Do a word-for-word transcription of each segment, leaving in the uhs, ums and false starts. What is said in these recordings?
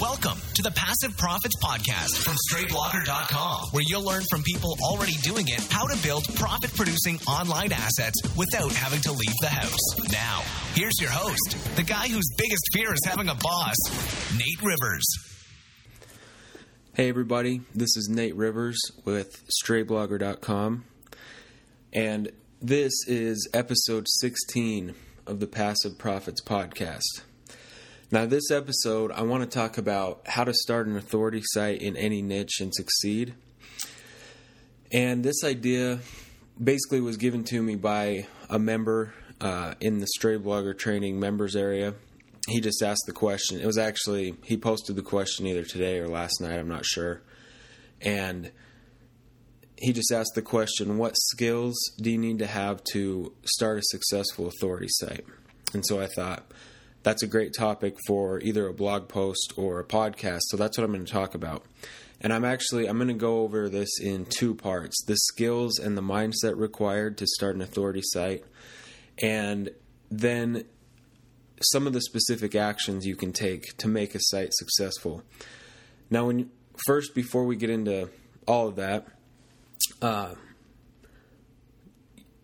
Welcome to the Passive Profits Podcast from Stray Blogger dot com, where you'll learn from people already doing it how to build profit-producing online assets without having to leave the house. Now, here's your host, the guy whose biggest fear is having a boss, Nate Rivers. Hey, everybody. This is Nate Rivers with Stray Blogger dot com, and this is episode sixteen of the Passive Profits Podcast. Now, this episode, I want to talk about how to start an authority site in any niche and succeed. And this idea basically was given to me by a member uh, in the Stray Blogger training members area. He just asked the question. It was actually, he posted the question either today or last night, I'm not sure. And he just asked the question, what skills do you need to have to start a successful authority site? And so I thought, that's a great topic for either a blog post or a podcast. So that's what I'm going to talk about. And I'm actually, I'm going to go over this in two parts, the skills and the mindset required to start an authority site. And then some of the specific actions you can take to make a site successful. Now, when first, before we get into all of that, uh,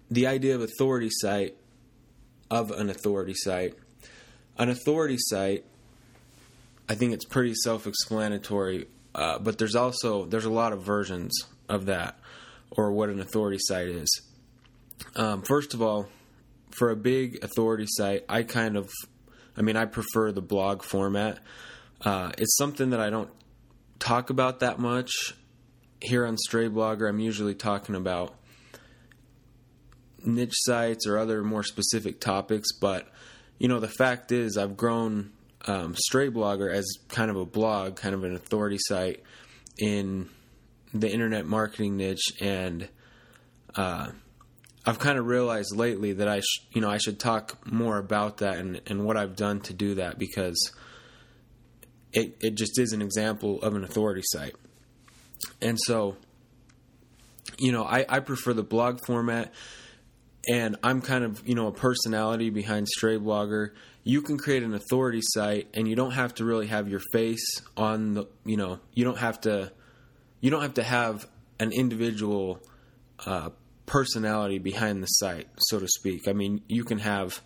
the idea of authority site, of an authority site, An authority site, I think it's pretty self-explanatory, uh, but there's also, there's a lot of versions of that, or what an authority site is. Um, first of all, for a big authority site, I kind of, I mean, I prefer the blog format. Uh, it's something that I don't talk about that much. Here on Stray Blogger, I'm usually talking about niche sites or other more specific topics, but you know, the fact is I've grown um, Stray Blogger as kind of a blog, kind of an authority site in the internet marketing niche. And uh, I've kind of realized lately that I, sh- you know, I should talk more about that and, and what I've done to do that, because it, it just is an example of an authority site. And so, you know, I, I prefer the blog format. And I'm kind of, you know, a personality behind Stray Blogger. You can create an authority site and you don't have to really have your face on the, you know, you don't have to, you don't have to have an individual uh, personality behind the site, so to speak. I mean, you can have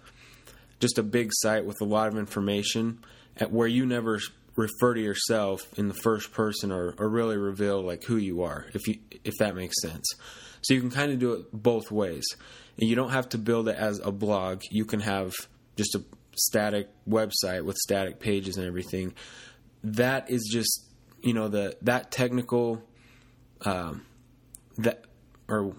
just a big site with a lot of information at where you never refer to yourself in the first person or, or really reveal like who you are, if you, if that makes sense. So you can kind of do it both ways. You don't have to build it as a blog. You can have just a static website with static pages and everything. That is just, you know, the that technical, um, that or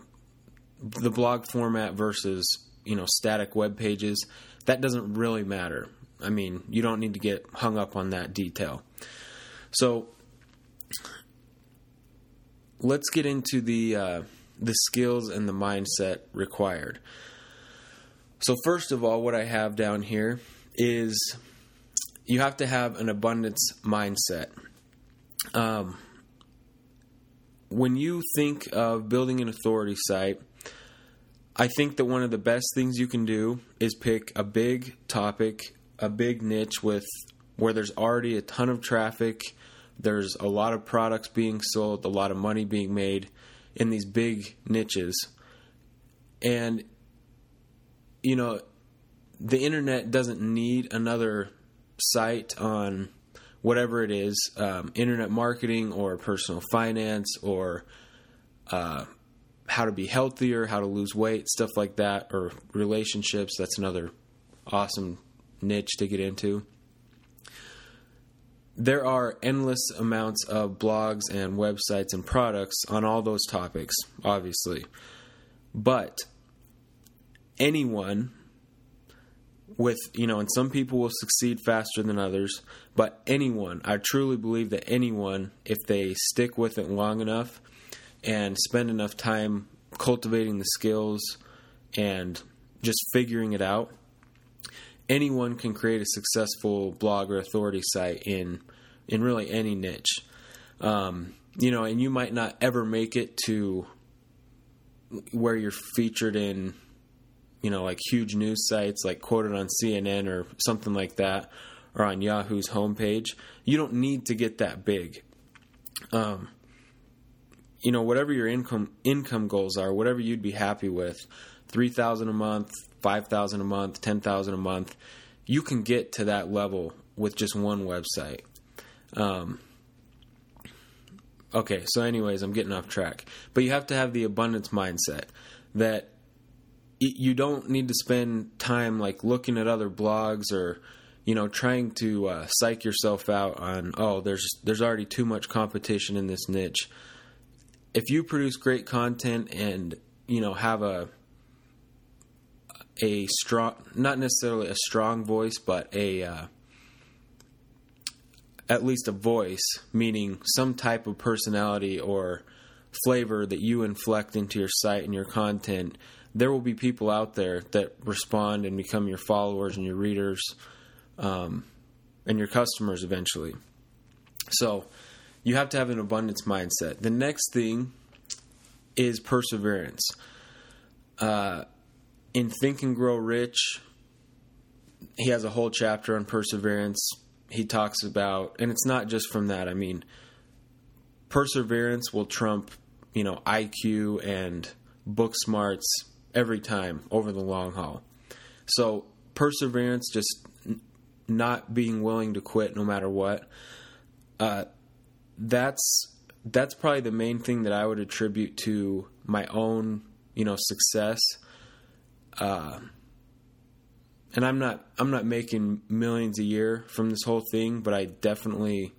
the blog format versus, you know, static web pages. That doesn't really matter. I mean, you don't need to get hung up on that detail. So let's get into the uh, the skills and the mindset required. So first of all, what I have down here is you have to have an abundance mindset. Um, when you think of building an authority site, I think that one of the best things you can do is pick a big topic, a big niche with where there's already a ton of traffic, there's a lot of products being sold, a lot of money being made in these big niches. And, you know, the internet doesn't need another site on whatever it is, um, internet marketing or personal finance or uh, how to be healthier, how to lose weight, stuff like that, or relationships. That's another awesome niche to get into. There are endless amounts of blogs and websites and products on all those topics, obviously. But anyone with, you know, and some people will succeed faster than others, but anyone, I truly believe that anyone, if they stick with it long enough and spend enough time cultivating the skills and just figuring it out, anyone can create a successful blog or authority site in in really any niche. Um, you know, and you might not ever make it to where you're featured in, you know, like huge news sites, like quoted on C N N or something like that, or on Yahoo's homepage. You don't need to get that big. Um, you know, whatever your income income goals are, whatever you'd be happy with, three thousand dollars a month, five thousand dollars a month, ten thousand dollars a month, you can get to that level with just one website. Um, okay, so anyways, I'm getting off track. But you have to have the abundance mindset that you don't need to spend time like looking at other blogs or, you know, trying to uh, psych yourself out on, oh, there's there's already too much competition in this niche. If you produce great content and, you know, have a a strong, not necessarily a strong voice, but a uh, at least a voice, meaning some type of personality or flavor that you inflect into your site and your content, there will be people out there that respond and become your followers and your readers, um, and your customers eventually. So you have to have an abundance mindset. The next thing is perseverance. Uh, in Think and Grow Rich, he has a whole chapter on perseverance. He talks about, and it's not just from that. I mean, perseverance will trump, you know, I Q and book smarts every time over the long haul. So perseverance, just n- not being willing to quit no matter what. Uh, that's that's probably the main thing that I would attribute to my own, you know, success. Uh, and I'm not I'm not making millions a year from this whole thing, but I definitely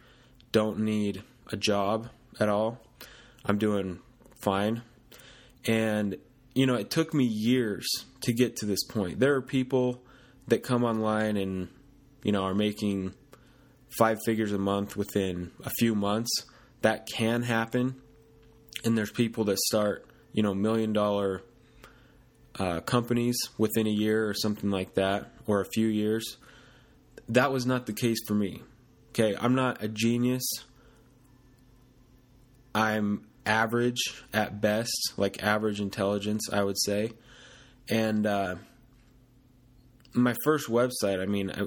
don't need a job at all. I'm doing fine. And, you know, it took me years to get to this point. There are people that come online and, you know, are making five figures a month within a few months. That can happen. And there's people that start, you know, million dollar uh, companies within a year or something like that, or a few years. That was not the case for me. Okay. I'm not a genius. I'm average at best, like average intelligence, I would say. And uh, my first website, I mean, I,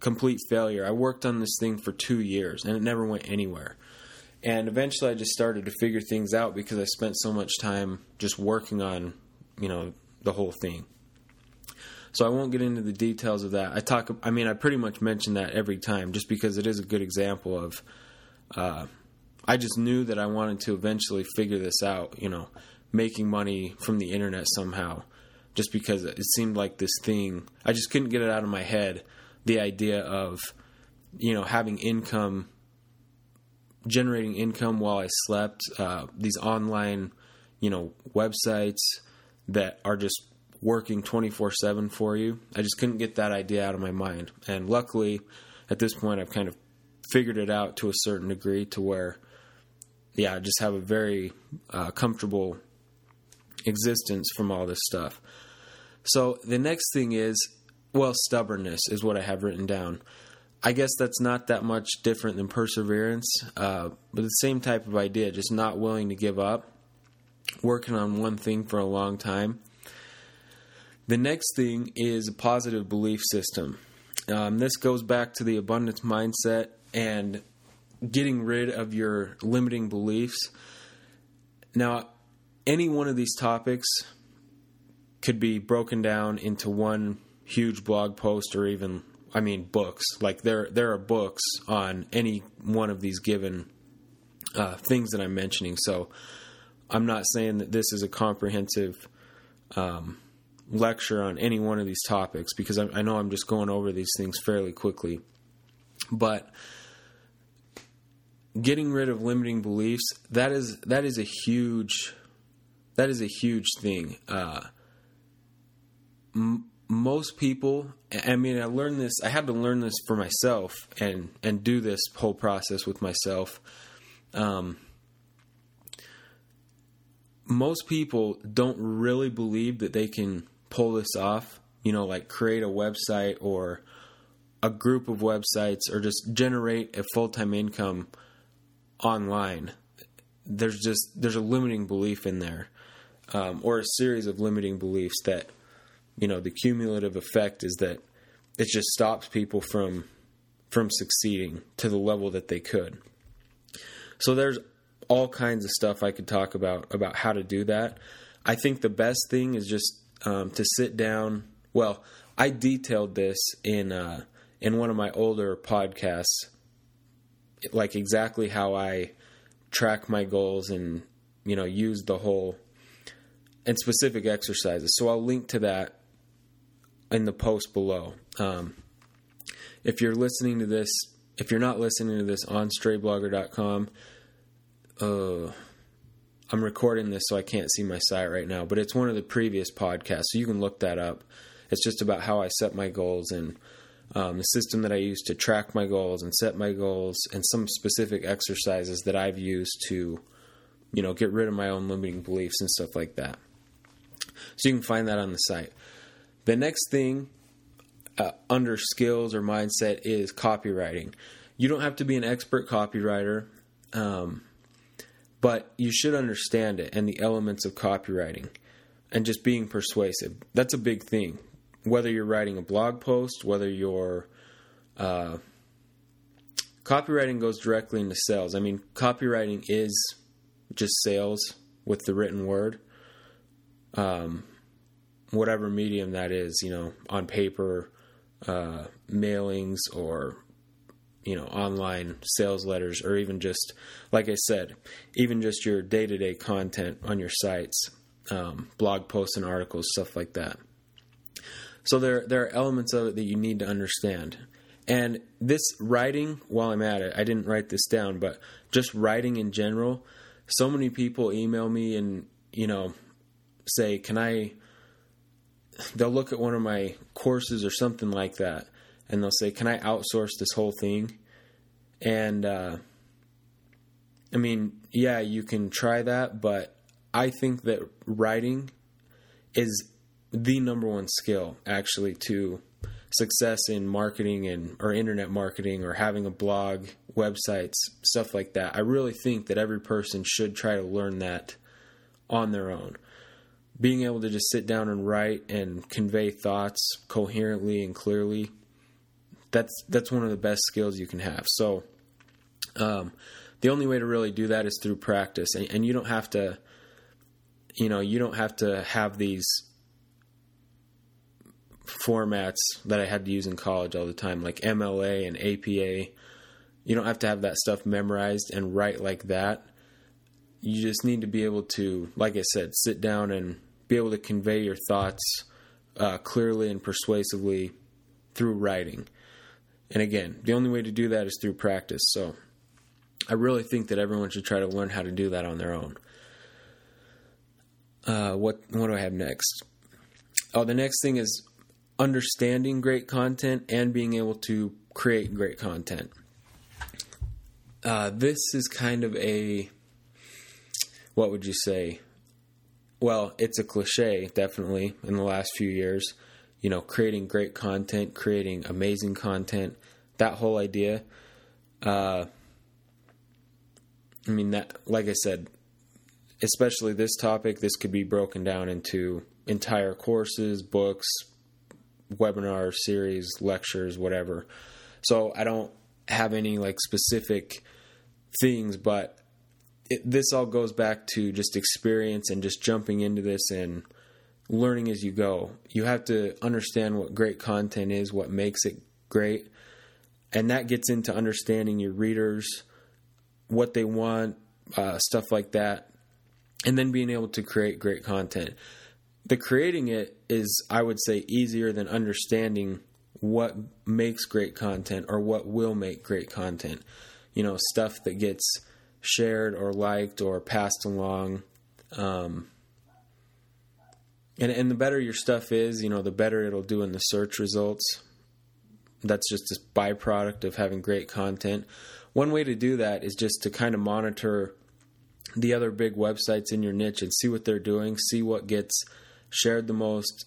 complete failure. I worked on this thing for two years and it never went anywhere. And eventually I just started to figure things out because I spent so much time just working on, you know, the whole thing. So I won't get into the details of that. I talk, I mean, I pretty much mention that every time just because it is a good example of, uh, I just knew that I wanted to eventually figure this out, you know, making money from the internet somehow, just because it seemed like this thing, I just couldn't get it out of my head, the idea of, you know, having income, generating income while I slept, uh, these online, you know, websites that are just working twenty-four seven for you. I just couldn't get that idea out of my mind. And luckily, at this point, I've kind of figured it out to a certain degree to where, yeah, I just have a very uh, comfortable existence from all this stuff. So the next thing is, well, stubbornness is what I have written down. I guess that's not that much different than perseverance, uh, but the same type of idea, just not willing to give up, working on one thing for a long time. The next thing is a positive belief system. Um, this goes back to the abundance mindset and getting rid of your limiting beliefs. Now, any one of these topics could be broken down into one huge blog post or even, I mean, books. Like there, there are books on any one of these given uh, things that I'm mentioning. So I'm not saying that this is a comprehensive um, lecture on any one of these topics because I, I know I'm just going over these things fairly quickly. But getting rid of limiting beliefs, that is that is a huge that is a huge thing. Uh, m- most people, I mean, I learned this. I had to learn this for myself and and do this whole process with myself. Um, most people don't really believe that they can pull this off. You know, like create a website or a group of websites or just generate a full-time income online. There's just there's a limiting belief in there, um, or a series of limiting beliefs that, you know, the cumulative effect is that it just stops people from from succeeding to the level that they could. So there's all kinds of stuff I could talk about, about how to do that. I think the best thing is just um, to sit down. Well, I detailed this in uh, in one of my older podcasts, like exactly how I track my goals and, you know, use the whole and specific exercises. So I'll link to that in the post below. Um, if you're listening to this, if you're not listening to this on Stray Blogger dot com, uh, I'm recording this so I can't see my site right now, but it's one of the previous podcasts, so you can look that up. It's just about how I set my goals and um, the system that I use to track my goals and set my goals, and some specific exercises that I've used to, you know, get rid of my own limiting beliefs and stuff like that. So you can find that on the site. The next thing uh, under skills or mindset is copywriting. You don't have to be an expert copywriter, um, but you should understand it and the elements of copywriting and just being persuasive. That's a big thing. Whether you're writing a blog post, whether you're... Uh, copywriting goes directly into sales. I mean, copywriting is just sales with the written word. Um, whatever medium that is, you know, on paper, uh, mailings, or, you know, online sales letters, or even just, like I said, even just your day-to-day content on your sites, um, blog posts and articles, stuff like that. So there, there are elements of it that you need to understand. And this writing, while I'm at it, I didn't write this down, but just writing in general, so many people email me and, you know, say, can I, they'll look at one of my courses or something like that, and they'll say, can I outsource this whole thing? And, uh, I mean, yeah, you can try that, but I think that writing is the number one skill, actually, to success in marketing and or internet marketing or having a blog, websites, stuff like that. I really think that every person should try to learn that on their own. Being able to just sit down and write and convey thoughts coherently and clearly, that's that's one of the best skills you can have. So um, the only way to really do that is through practice. And, and you don't have to, you know, you don't have to have these formats that I had to use in college all the time, like M L A and A P A. You don't have to have that stuff memorized and write like that. You just need to be able to, like I said, sit down and be able to convey your thoughts uh, clearly and persuasively through writing. And again, the only way to do that is through practice. So I really think that everyone should try to learn how to do that on their own. Uh, what what do I have next? Oh, the next thing is understanding great content and being able to create great content. Uh, this is kind of a... What would you say? Well, it's a cliche, definitely, in the last few years. You know, creating great content, creating amazing content, that whole idea. Uh, I mean, that, like I said, especially this topic, this could be broken down into entire courses, books, webinar series, lectures, whatever. So I don't have any like specific things, but It, this all goes back to just experience and just jumping into this and learning as you go. You have to understand what great content is, what makes it great. And that gets into understanding your readers, what they want, uh, stuff like that. And then being able to create great content. The creating it is, I would say, easier than understanding what makes great content or what will make great content. You know, stuff that gets shared or liked or passed along. Um, and, and the better your stuff is, you know, the better it'll do in the search results. That's just this byproduct of having great content. One way to do that is just to kind of monitor the other big websites in your niche and see what they're doing, see what gets shared the most,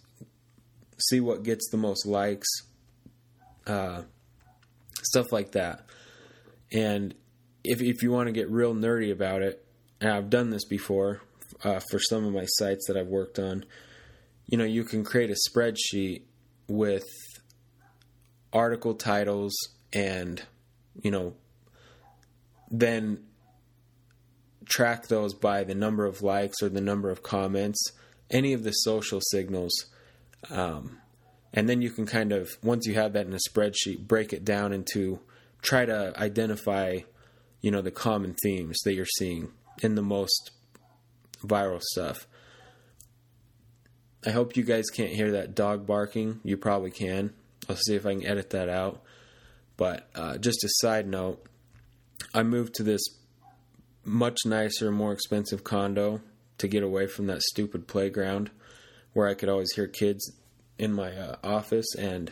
see what gets the most likes, uh, stuff like that. And If if you want to get real nerdy about it, and I've done this before uh, for some of my sites that I've worked on, you know, you can create a spreadsheet with article titles and, you know, then track those by the number of likes or the number of comments, any of the social signals. Um, and then you can kind of, once you have that in a spreadsheet, break it down into, try to identify, you know, the common themes that you're seeing in the most viral stuff. I hope you guys can't hear that dog barking. You probably can. I'll see if I can edit that out. But uh, just a side note, I moved to this much nicer, more expensive condo to get away from that stupid playground where I could always hear kids in my uh, office. And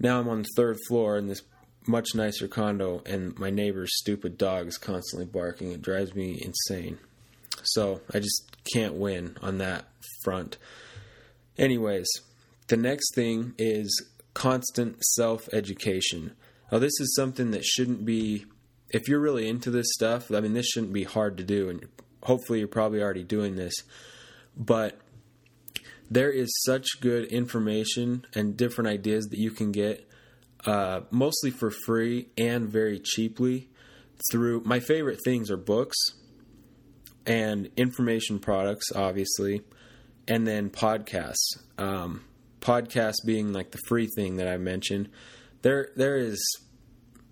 now I'm on the third floor in this much nicer condo, and my neighbor's stupid dog is constantly barking. It drives me insane. So I just can't win on that front. Anyways, the next thing is constant self-education. Now, this is something that shouldn't be, if you're really into this stuff, I mean, this shouldn't be hard to do, and hopefully you're probably already doing this, but there is such good information and different ideas that you can get, uh, mostly for free and very cheaply through, my favorite things are books and information products, obviously, and then podcasts. Um, podcasts being like the free thing that I mentioned. There, there is,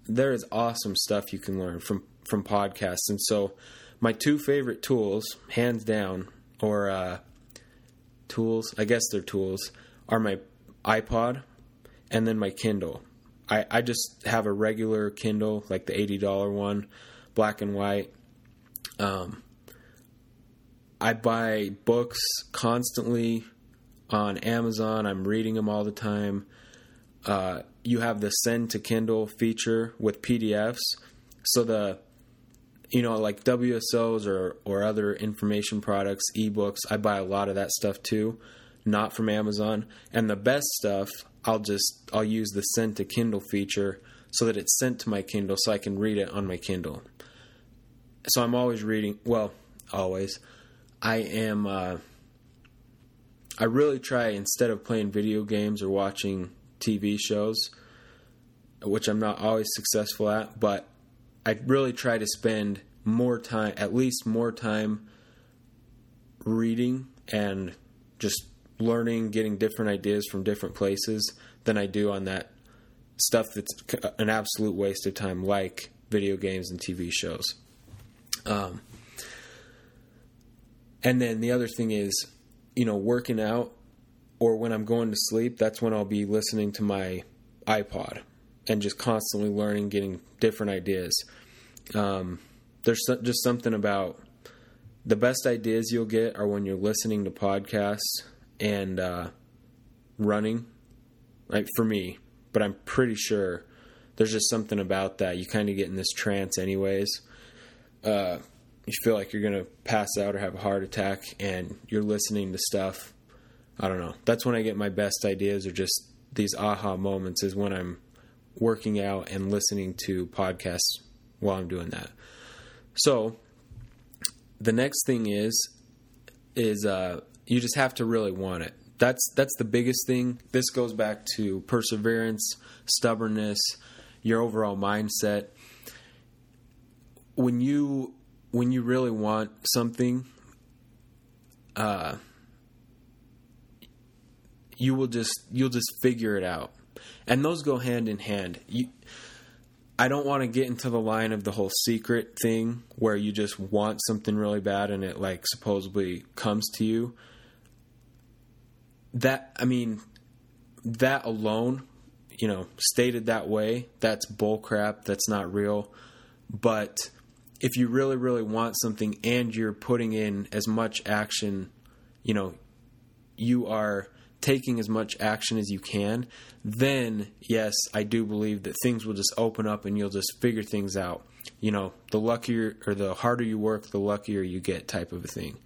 there is awesome stuff you can learn from, from podcasts. And so my two favorite tools, hands down, or, uh, tools, I guess they're tools, are my iPod and then my Kindle. I, I just have a regular Kindle, like the eighty dollars one, black and white. Um, I buy books constantly on Amazon. I'm reading them all the time. Uh, you have the send to Kindle feature with P D Fs. So the, you know, like W S Os or, or other information products, ebooks, I buy a lot of that stuff too, not from Amazon. And the best stuff, I'll just, I'll use the send to Kindle feature so that it's sent to my Kindle so I can read it on my Kindle. So I'm always reading, well, always. I am, uh, I really try, instead of playing video games or watching T V shows, which I'm not always successful at, but I really try to spend more time, at least more time reading and just learning, getting different ideas from different places than I do on that stuff that's an absolute waste of time, like video games and T V shows. Um, And then the other thing is, you know, working out or when I'm going to sleep, that's when I'll be listening to my iPod and just constantly learning, getting different ideas. Um, there's so, just something about the best ideas you'll get are when you're listening to podcasts and uh, running, like for me. But I'm pretty sure there's just something about that. You kind of get in this trance anyways. Uh You feel like you're going to pass out or have a heart attack, and you're listening to stuff. I don't know. That's when I get my best ideas, or just these aha moments, is when I'm working out and listening to podcasts while I'm doing that. So the next thing is, is uh, you just have to really want it. That's, that's the biggest thing. This goes back to perseverance, stubbornness, your overall mindset. When you... When you really want something, uh, you will just, you'll just figure it out. And those go hand in hand. You, I don't want to get into the line of the whole secret thing where you just want something really bad and it like supposedly comes to you. That, I mean, that alone, you know, stated that way, that's bull crap. That's not real. But if you really, really want something and you're putting in as much action, you know, you are taking as much action as you can, then yes, I do believe that things will just open up and you'll just figure things out. You know, the luckier or the harder you work, the luckier you get, type of a thing.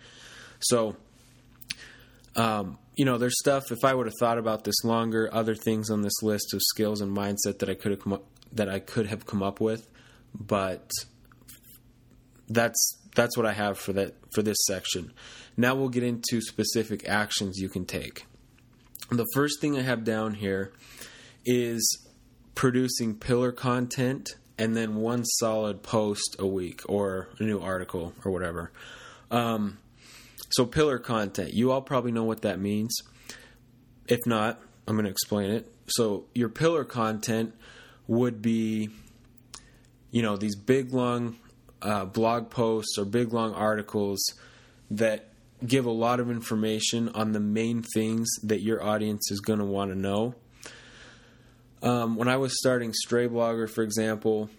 So, um, you know, there's stuff, if I would have thought about this longer, other things on this list of skills and mindset that I could have come up, that I could have come up with, but That's that's what I have for that for this section. Now we'll get into specific actions you can take. The first thing I have down here is producing pillar content, and then one solid post a week or a new article or whatever. Um, so pillar content, you all probably know what that means. If not, I'm going to explain it. So your pillar content would be, you know, these big, long uh, blog posts or big, long articles that give a lot of information on the main things that your audience is going to want to know. Um, when I was starting Stray Blogger, for example,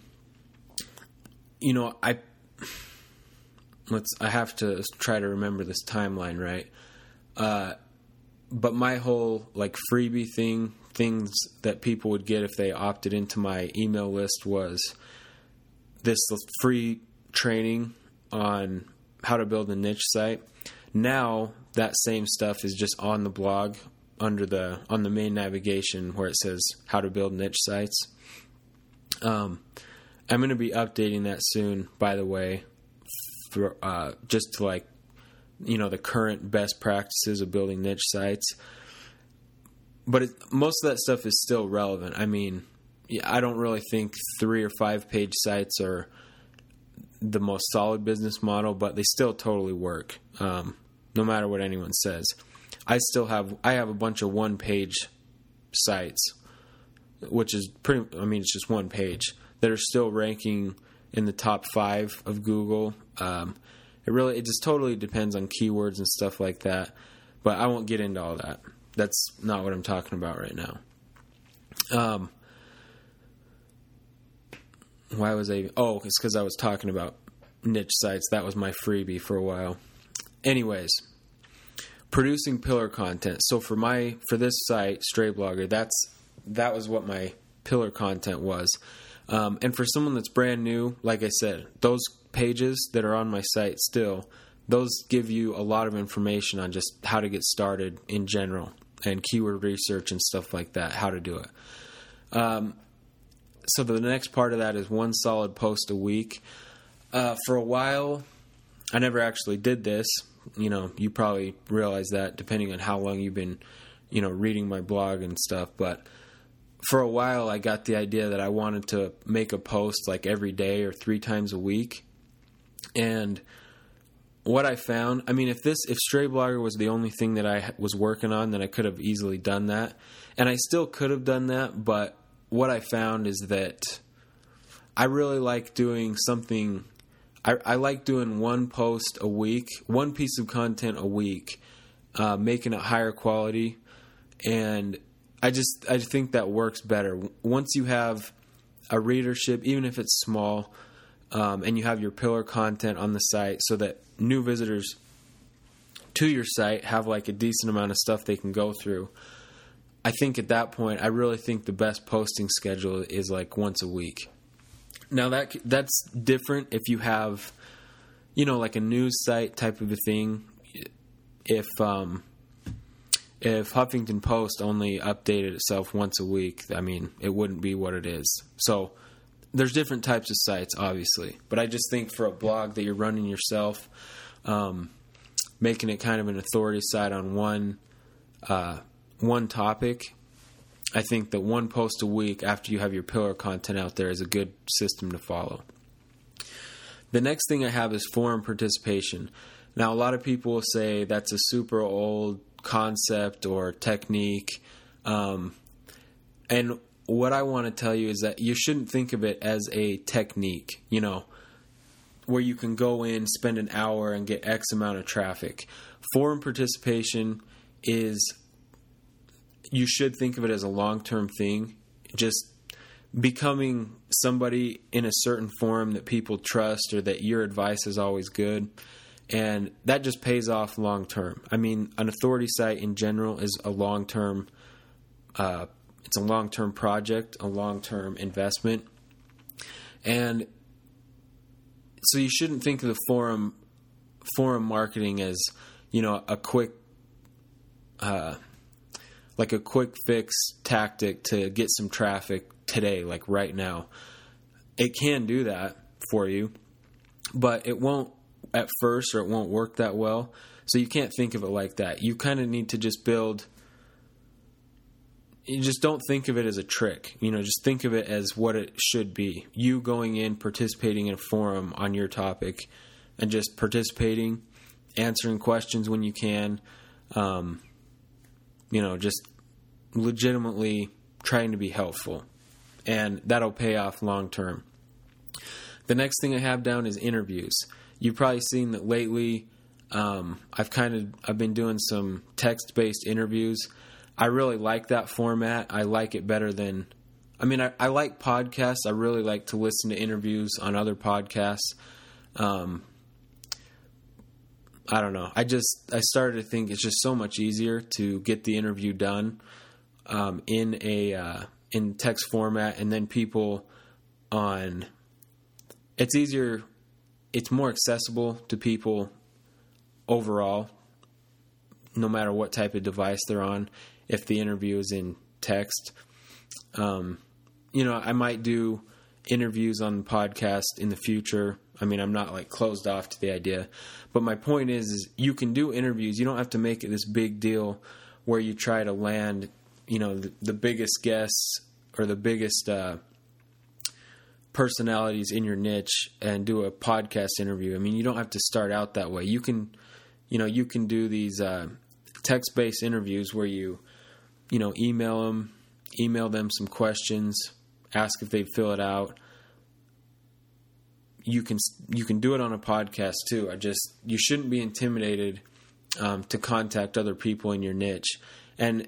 you know, I let's I have to try to remember this timeline, right? Uh, but my whole like freebie thing, things that people would get if they opted into my email list, was this free training on how to build a niche site. Now that same stuff is just on the blog under the, on the main navigation where it says how to build niche sites. Um, I'm going to be updating that soon, by the way, for, uh, just to like, you know, the current best practices of building niche sites. But it, most of that stuff is still relevant. I mean, yeah, I don't really think three or five page sites are the most solid business model, but they still totally work. Um, no matter what anyone says, I still have, I have a bunch of one page sites, which is pretty, I mean, it's just one page, that are still ranking in the top five of Google. Um, it really, it just totally depends on keywords and stuff like that, but I won't get into all that. That's not what I'm talking about right now. Um, Why was I... Oh, it's because I was talking about niche sites. That was my freebie for a while. Anyways, producing pillar content. So for my for this site, Stray Blogger, that's, that was what my pillar content was. Um, and for someone that's brand new, like I said, those pages that are on my site still, those give you a lot of information on just how to get started in general and keyword research and stuff like that, how to do it. Um... So the next part of that is one solid post a week. Uh, for a while, I never actually did this. You know, you probably realize that depending on how long you've been, you know, reading my blog and stuff. But for a while, I got the idea that I wanted to make a post like every day or three times a week. And what I found, I mean, if this, if Stray Blogger was the only thing that I was working on, then I could have easily done that. And I still could have done that, but what I found is that I really like doing something. I, I like doing one post a week, one piece of content a week, uh, making it higher quality. And I just, I think that works better. Once you have a readership, even if it's small, um, and you have your pillar content on the site so that new visitors to your site have like a decent amount of stuff they can go through. I think at that point, I really think the best posting schedule is like once a week. Now that that's different if you have, you know, like a news site type of a thing. If um, if Huffington Post only updated itself once a week, I mean, it wouldn't be what it is. So there's different types of sites, obviously. But I just think for a blog that you're running yourself, um, making it kind of an authority site on one uh one topic, I think that one post a week after you have your pillar content out there is a good system to follow. The next thing I have is forum participation. Now, a lot of people will say that's a super old concept or technique. Um, and what I want to tell you is that you shouldn't think of it as a technique, you know, where you can go in, spend an hour and get X amount of traffic. Forum participation is... you should think of it as a long-term thing, just becoming somebody in a certain forum that people trust or that your advice is always good. And that just pays off long-term. I mean, an authority site in general is a long-term, uh, it's a long-term project, a long-term investment. And so you shouldn't think of the forum, forum marketing as, you know, a quick, uh, like a quick fix tactic to get some traffic today, like right now. It can do that for you, but it won't at first, or it won't work that well. So you can't think of it like that. You kind of need to just build, you just don't think of it as a trick. You know, just think of it as what it should be. You going in, participating in a forum on your topic and just participating, answering questions when you can, um, you know, just legitimately trying to be helpful. And that'll pay off long term. The next thing I have down is interviews. You've probably seen that lately. Um, I've kind of I've been doing some text-based interviews. I really like that format. I like it better than, I mean, I, I like podcasts. I really like to listen to interviews on other podcasts. Um, I don't know. I just I started to think it's just so much easier to get the interview done um, in a uh, in text format, and then people on. It's easier. It's more accessible to people. Overall, no matter what type of device they're on, if the interview is in text, um, you know, I might do interviews on the podcast in the future. I mean, I'm not like closed off to the idea, but my point is, is you can do interviews. You don't have to make it this big deal where you try to land, you know, the, the biggest guests or the biggest, uh, personalities in your niche and do a podcast interview. I mean, you don't have to start out that way. You can, you know, you can do these uh, text-based interviews where you, you know, email them, email them some questions, ask if they fill it out. You can you can do it on a podcast too. I just you shouldn't be intimidated um, to contact other people in your niche, and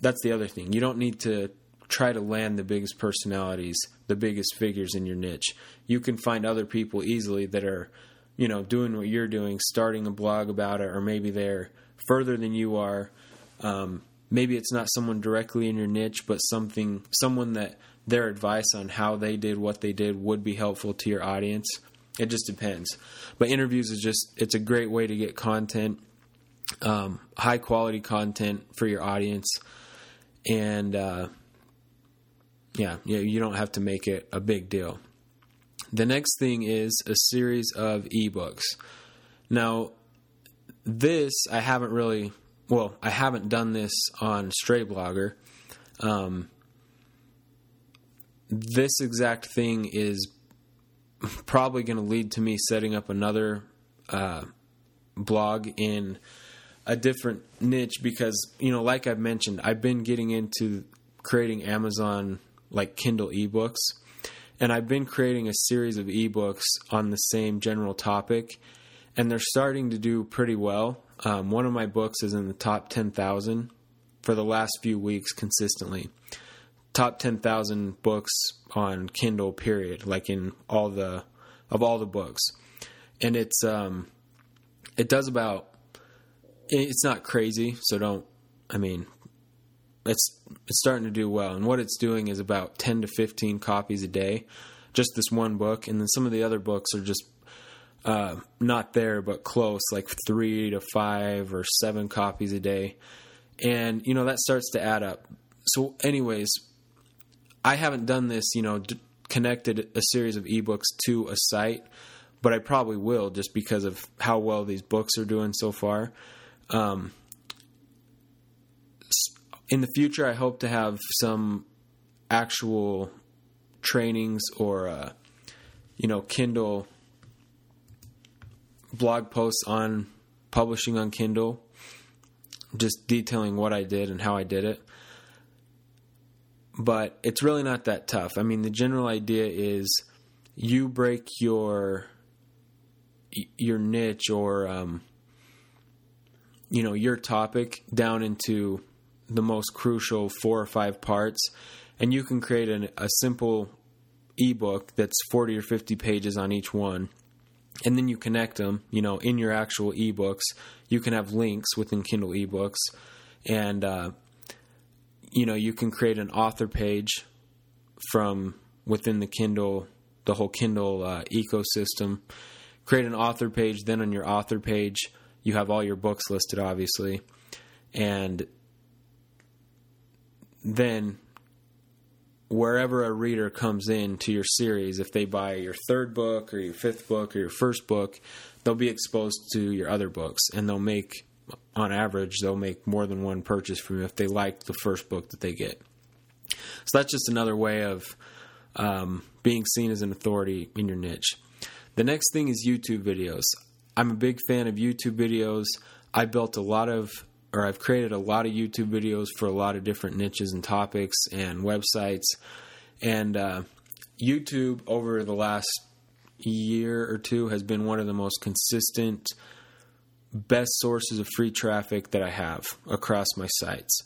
that's the other thing. You don't need to try to land the biggest personalities, the biggest figures in your niche. You can find other people easily that are, you know, doing what you're doing, starting a blog about it, or maybe they're further than you are. Um, maybe it's not someone directly in your niche, but something, someone that their advice on how they did what they did would be helpful to your audience. It just depends. But interviews is just, it's a great way to get content, um, high quality content for your audience. And, uh, Yeah, you don't have to make it a big deal. The next thing is a series of ebooks. Now, this I haven't really, well, I haven't done this on Stray Blogger. Um, this exact thing is probably going to lead to me setting up another uh, blog in a different niche because, you know, like I've mentioned, I've been getting into creating Amazon like Kindle ebooks. And I've been creating a series of ebooks on the same general topic, and they're starting to do pretty well. Um, one of my books is in the top ten thousand for the last few weeks consistently. Top ten thousand books on Kindle, period, like in all the, of all the books. And it's, um, it does about, it's not crazy. So don't, I mean, It's it's starting to do well. And what it's doing is about ten to fifteen copies a day, just this one book. And then some of the other books are just uh, not there, but close, like three to five or seven copies a day. And, you know, that starts to add up. So anyways, I haven't done this, you know, d- connected a series of ebooks to a site, but I probably will just because of how well these books are doing so far. Um In the future, I hope to have some actual trainings or, uh, you know, Kindle blog posts on publishing on Kindle, just detailing what I did and how I did it. But it's really not that tough. I mean, the general idea is you break your your niche or, um, you know, your topic down into the most crucial four or five parts, and you can create an, a simple ebook that's forty or fifty pages on each one. And then you connect them, you know, in your actual ebooks. You can have links within Kindle ebooks, and, uh, you know, you can create an author page from within the Kindle, the whole Kindle uh, ecosystem, create an author page. Then on your author page, you have all your books listed, obviously. And then wherever a reader comes in to your series, if they buy your third book or your fifth book or your first book, they'll be exposed to your other books, and they'll make, on average, they'll make more than one purchase from you if they like the first book that they get. So that's just another way of um, being seen as an authority in your niche. The next thing is YouTube videos. I'm a big fan of YouTube videos. I built a lot of, or I've created a lot of YouTube videos for a lot of different niches and topics and websites. And uh, YouTube over the last year or two has been one of the most consistent, best sources of free traffic that I have across my sites.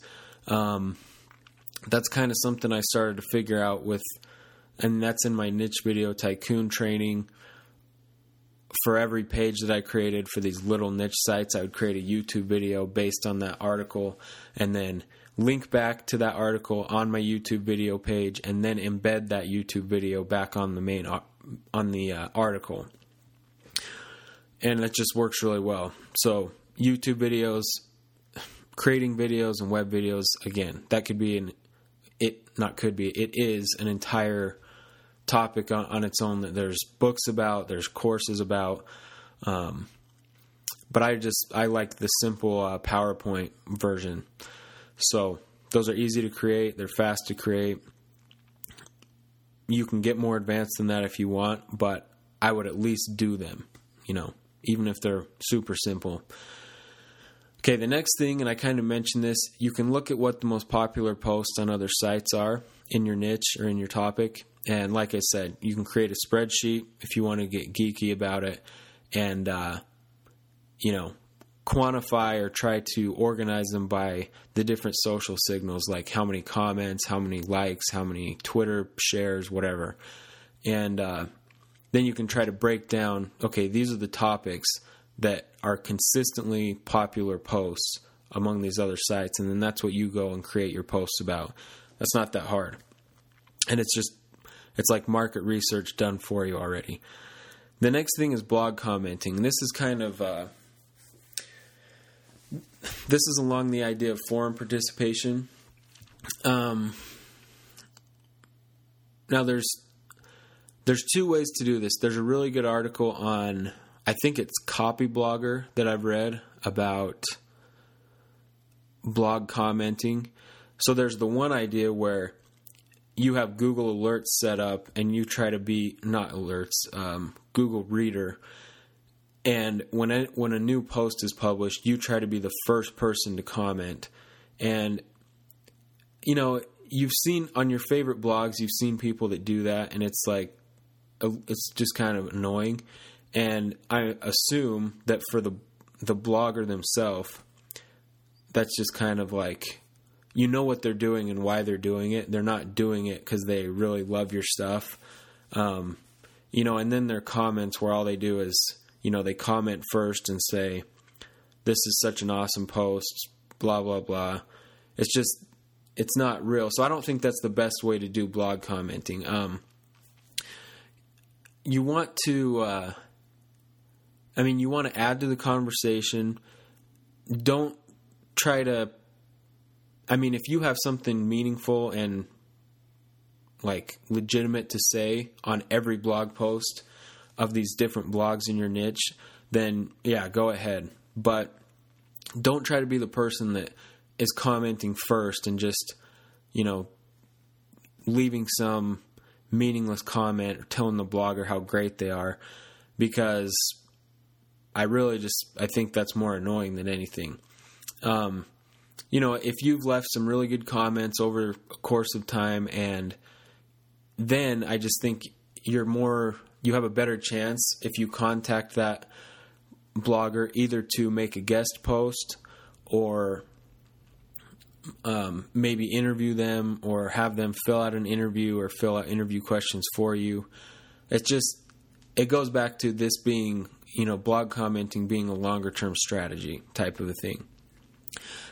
Um, that's kind of something I started to figure out with, and that's in my niche video tycoon training. For every page that I created for these little niche sites, I would create a YouTube video based on that article and then link back to that article on my YouTube video page and then embed that YouTube video back on the main on the uh, article. And that just works really well. So YouTube videos, creating videos and web videos, again, that could be an, it not could be, it is an entire topic on, on its own that there's books about, there's courses about. Um, but I just, I like the simple uh, PowerPoint version. So those are easy to create. They're fast to create. You can get more advanced than that if you want, but I would at least do them, you know, even if they're super simple. Okay, the next thing, and I kind of mentioned this, you can look at what the most popular posts on other sites are in your niche or in your topic. And like I said, you can create a spreadsheet if you want to get geeky about it and, uh, you know, quantify or try to organize them by the different social signals, like how many comments, how many likes, how many Twitter shares, whatever. And uh, then you can try to break down, okay, these are the topics that are consistently popular posts among these other sites. And then that's what you go and create your posts about. That's not that hard. And it's just, it's like market research done for you already. The next thing is blog commenting. And this is kind of, uh, this is along the idea of forum participation. Um, now there's, there's two ways to do this. There's a really good article on, I think it's Copyblogger, that I've read about blog commenting. So there's the one idea where you have Google Alerts set up and you try to be, not Alerts, um, Google Reader. And when a, when a new post is published, you try to be the first person to comment. And, you know, you've seen on your favorite blogs, you've seen people that do that. And it's like, it's just kind of annoying. And I assume that for the, the blogger themselves, that's just kind of like, you know what they're doing and why they're doing it. They're not doing it because they really love your stuff. Um, you know, and then their comments where all they do is, you know, they comment first and say, this is such an awesome post, blah, blah, blah. It's just, it's not real. So I don't think that's the best way to do blog commenting. Um, you want to, uh, I mean, you want to add to the conversation. Don't try to, I mean, if you have something meaningful and like legitimate to say on every blog post of these different blogs in your niche, then yeah, go ahead. But don't try to be the person that is commenting first and just, you know, leaving some meaningless comment or telling the blogger how great they are, because I really just, I think that's more annoying than anything. Um, You know, if you've left some really good comments over a course of time, and then I just think you're more, you have a better chance if you contact that blogger either to make a guest post or um, maybe interview them or have them fill out an interview or fill out interview questions for you. It's just, it goes back to this being, you know, blog commenting being a longer term strategy type of a thing.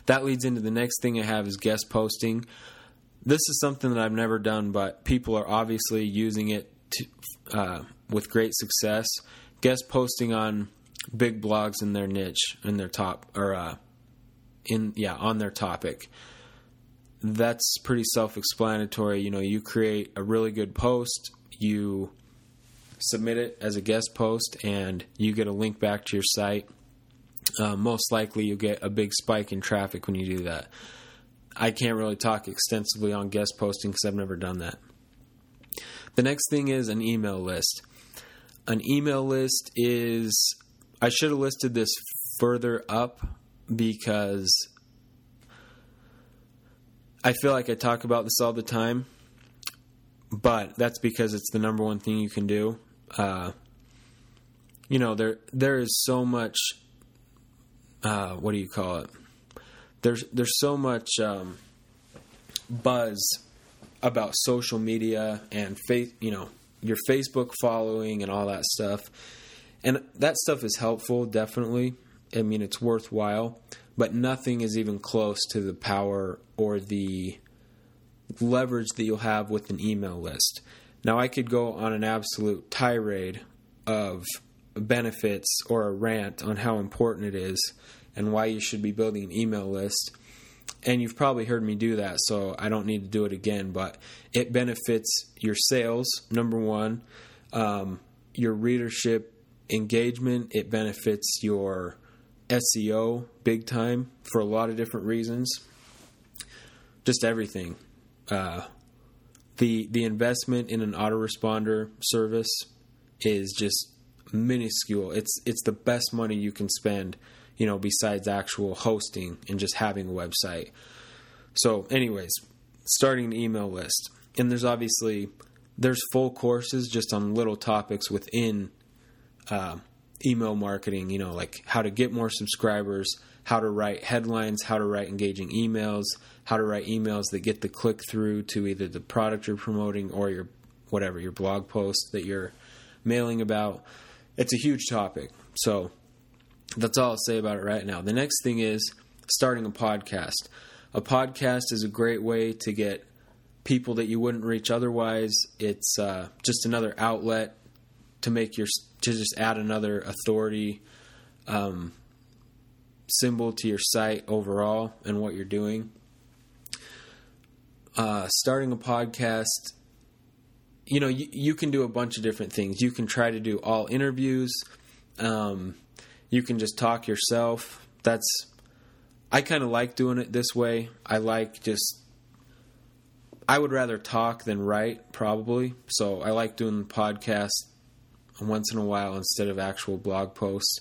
That leads into the next thing I have is guest posting. This is something that I've never done, but people are obviously using it to, uh, with great success. Guest posting on big blogs in their niche, in their top, or uh, in yeah, on their topic. That's pretty self-explanatory. You know, you create a really good post, you submit it as a guest post, and you get a link back to your site. Uh, most likely you get a big spike in traffic when you do that. I can't really talk extensively on guest posting because I've never done that. The next thing is an email list. An email list is, I should have listed this further up because I feel like I talk about this all the time, but that's because it's the number one thing you can do. Uh, you know, there there is so much, uh, what do you call it? There's, there's so much um, buzz about social media and, fa- you know, your Facebook following and all that stuff. And that stuff is helpful, definitely. I mean, it's worthwhile. But nothing is even close to the power or the leverage that you'll have with an email list. Now, I could go on an absolute tirade of benefits or a rant on how important it is and why you should be building an email list. And you've probably heard me do that, so I don't need to do it again. But it benefits your sales, number one, um, your readership engagement. It benefits your S E O big time for a lot of different reasons. Just everything. Uh, the the investment in an autoresponder service is just minuscule. It's it's the best money you can spend, you know, besides actual hosting and just having a website. So anyways, starting an email list. And there's obviously, there's full courses just on little topics within uh, email marketing, you know, like how to get more subscribers, how to write headlines, how to write engaging emails, how to write emails that get the click through to either the product you're promoting or your, whatever, your blog post that you're mailing about. It's a huge topic. So that's all I'll say about it right now. The next thing is starting a podcast. A podcast is a great way to get people that you wouldn't reach otherwise. It's uh, just another outlet to make your to just add another authority um, symbol to your site overall and what you're doing. Uh, starting a podcast, you know, you, you can do a bunch of different things. You can try to do all interviews. Um, You can just talk yourself. That's, I kind of like doing it this way. I like just, I would rather talk than write probably. So I like doing the podcast once in a while instead of actual blog posts.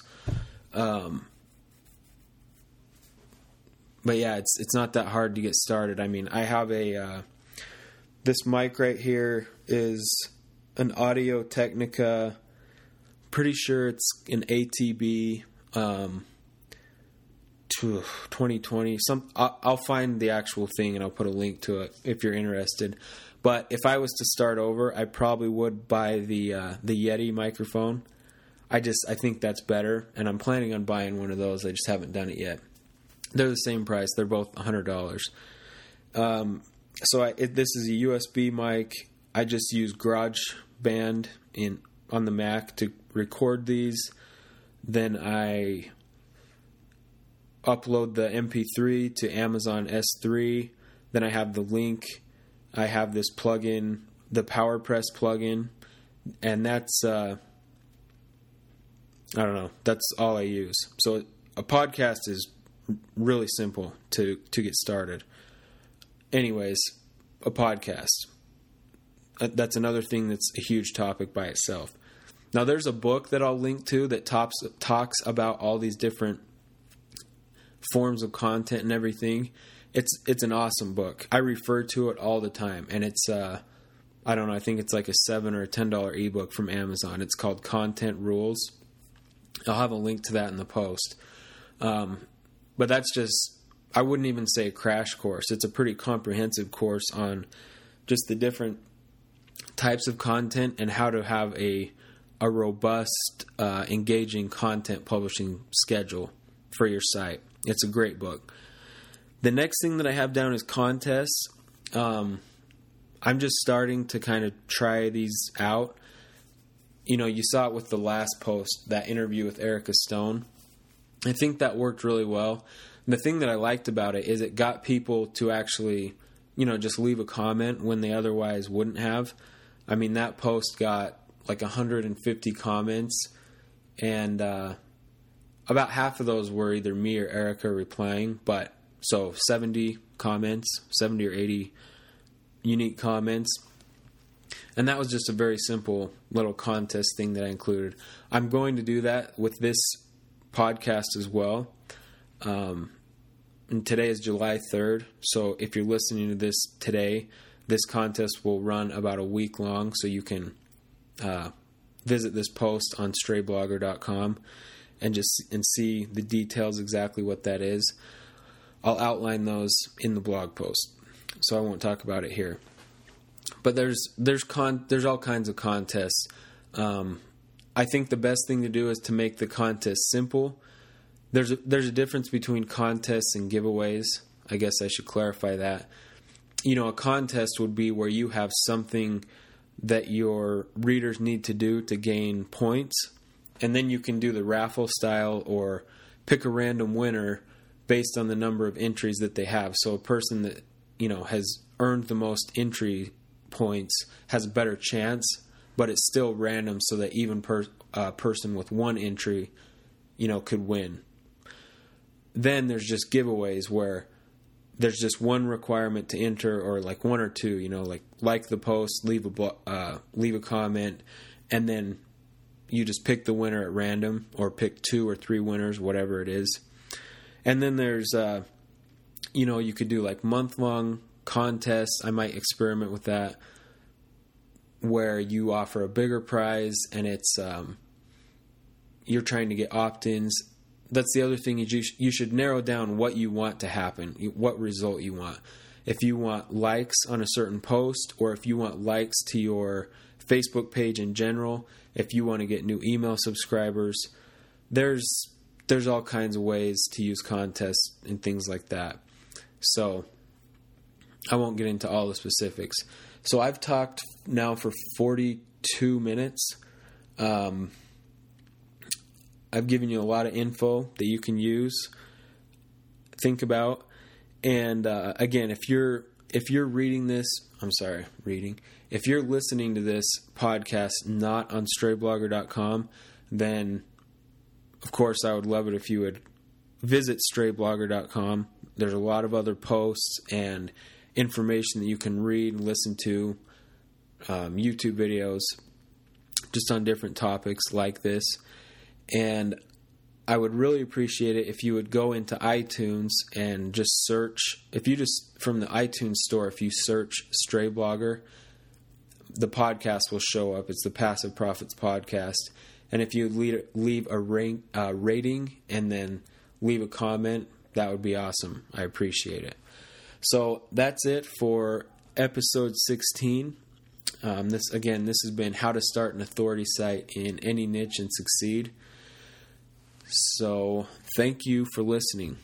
Um, but yeah, it's, it's not that hard to get started. I mean, I have a, uh, this mic right here is an Audio-Technica. Pretty sure it's an A T B um, twenty twenty. Some I'll find the actual thing and I'll put a link to it if you're interested. But if I was to start over, I probably would buy the uh, the Yeti microphone. I just I think that's better, and I'm planning on buying one of those. I just haven't done it yet. They're the same price. They're both one hundred dollars. Um, so I, it, this is a U S B mic. I just use GarageBand in on the Mac to record these, then I upload the M P three to Amazon S three, then I have the link, I have this plugin, the PowerPress plugin, and that's, uh, I don't know, that's all I use. So a podcast is really simple to, to get started. Anyways, a podcast. That's another thing that's a huge topic by itself. Now, there's a book that I'll link to that tops, talks about all these different forms of content and everything. It's it's an awesome book. I refer to it all the time, and it's, uh, I don't know, I think it's like a seven dollars or a ten dollars ebook from Amazon. It's called Content Rules. I'll have a link to that in the post. Um, but that's just, I wouldn't even say a crash course. It's a pretty comprehensive course on just the different types of content and how to have a... a robust, uh, engaging content publishing schedule for your site. It's a great book. The next thing that I have down is contests. Um, I'm just starting to kind of try these out. You know, you saw it with the last post, that interview with Erica Stone. I think that worked really well. And the thing that I liked about it is it got people to actually, you know, just leave a comment when they otherwise wouldn't have. I mean, that post got like one hundred fifty comments, and uh, about half of those were either me or Erica replying, but So seventy comments, seventy or eighty unique comments. And that was just a very simple little contest thing that I included. I'm going to do that with this podcast as well. Um, and today is July third. So if you're listening to this today, this contest will run about a week long. So you can uh, visit this post on Stray Blogger dot com and just and see the details, exactly what that is. I'll outline those in the blog post, so I won't talk about it here. But there's there's con there's all kinds of contests. Um, I think the best thing to do is to make the contest simple. There's a, there's a difference between contests and giveaways. I guess I should clarify that. You know, a contest would be where you have something that your readers need to do to gain points, and then you can do the raffle style or pick a random winner based on the number of entries that they have. So a person that, you know, has earned the most entry points has a better chance, but it's still random, so that even per uh, person with one entry, you know, could win. Then there's just giveaways where there's just one requirement to enter, or like one or two, you know, like like the post, leave a blo- uh, leave a comment, and then you just pick the winner at random, or pick two or three winners, whatever it is. And then there's uh, you know, you could do like month long contests. I might experiment with that, where you offer a bigger prize, and it's um, you're trying to get opt-ins. That's the other thing, you you should narrow down what you want to happen, what result you want. If you want likes on a certain post, or if you want likes to your Facebook page in general, if you want to get new email subscribers, there's there's all kinds of ways to use contests and things like that. So I won't get into all the specifics. So I've talked now for forty-two minutes. Um, I've given you a lot of info that you can use, think about. And uh, again, if you're if you're reading this, I'm sorry, reading. If you're listening to this podcast not on Stray Blogger dot com, then of course I would love it if you would visit Stray Blogger dot com. There's a lot of other posts and information that you can read and listen to, um, YouTube videos just on different topics like this. And I would really appreciate it if you would go into iTunes and just search. If you just, from the iTunes store, if you search Stray Blogger, the podcast will show up. It's the Passive Profits Podcast. And if you leave, leave a rank, uh, rating and then leave a comment, that would be awesome. I appreciate it. So that's it for episode sixteen. Um, this again, this has been How to Start an Authority Site in Any Niche and Succeed. So thank you for listening.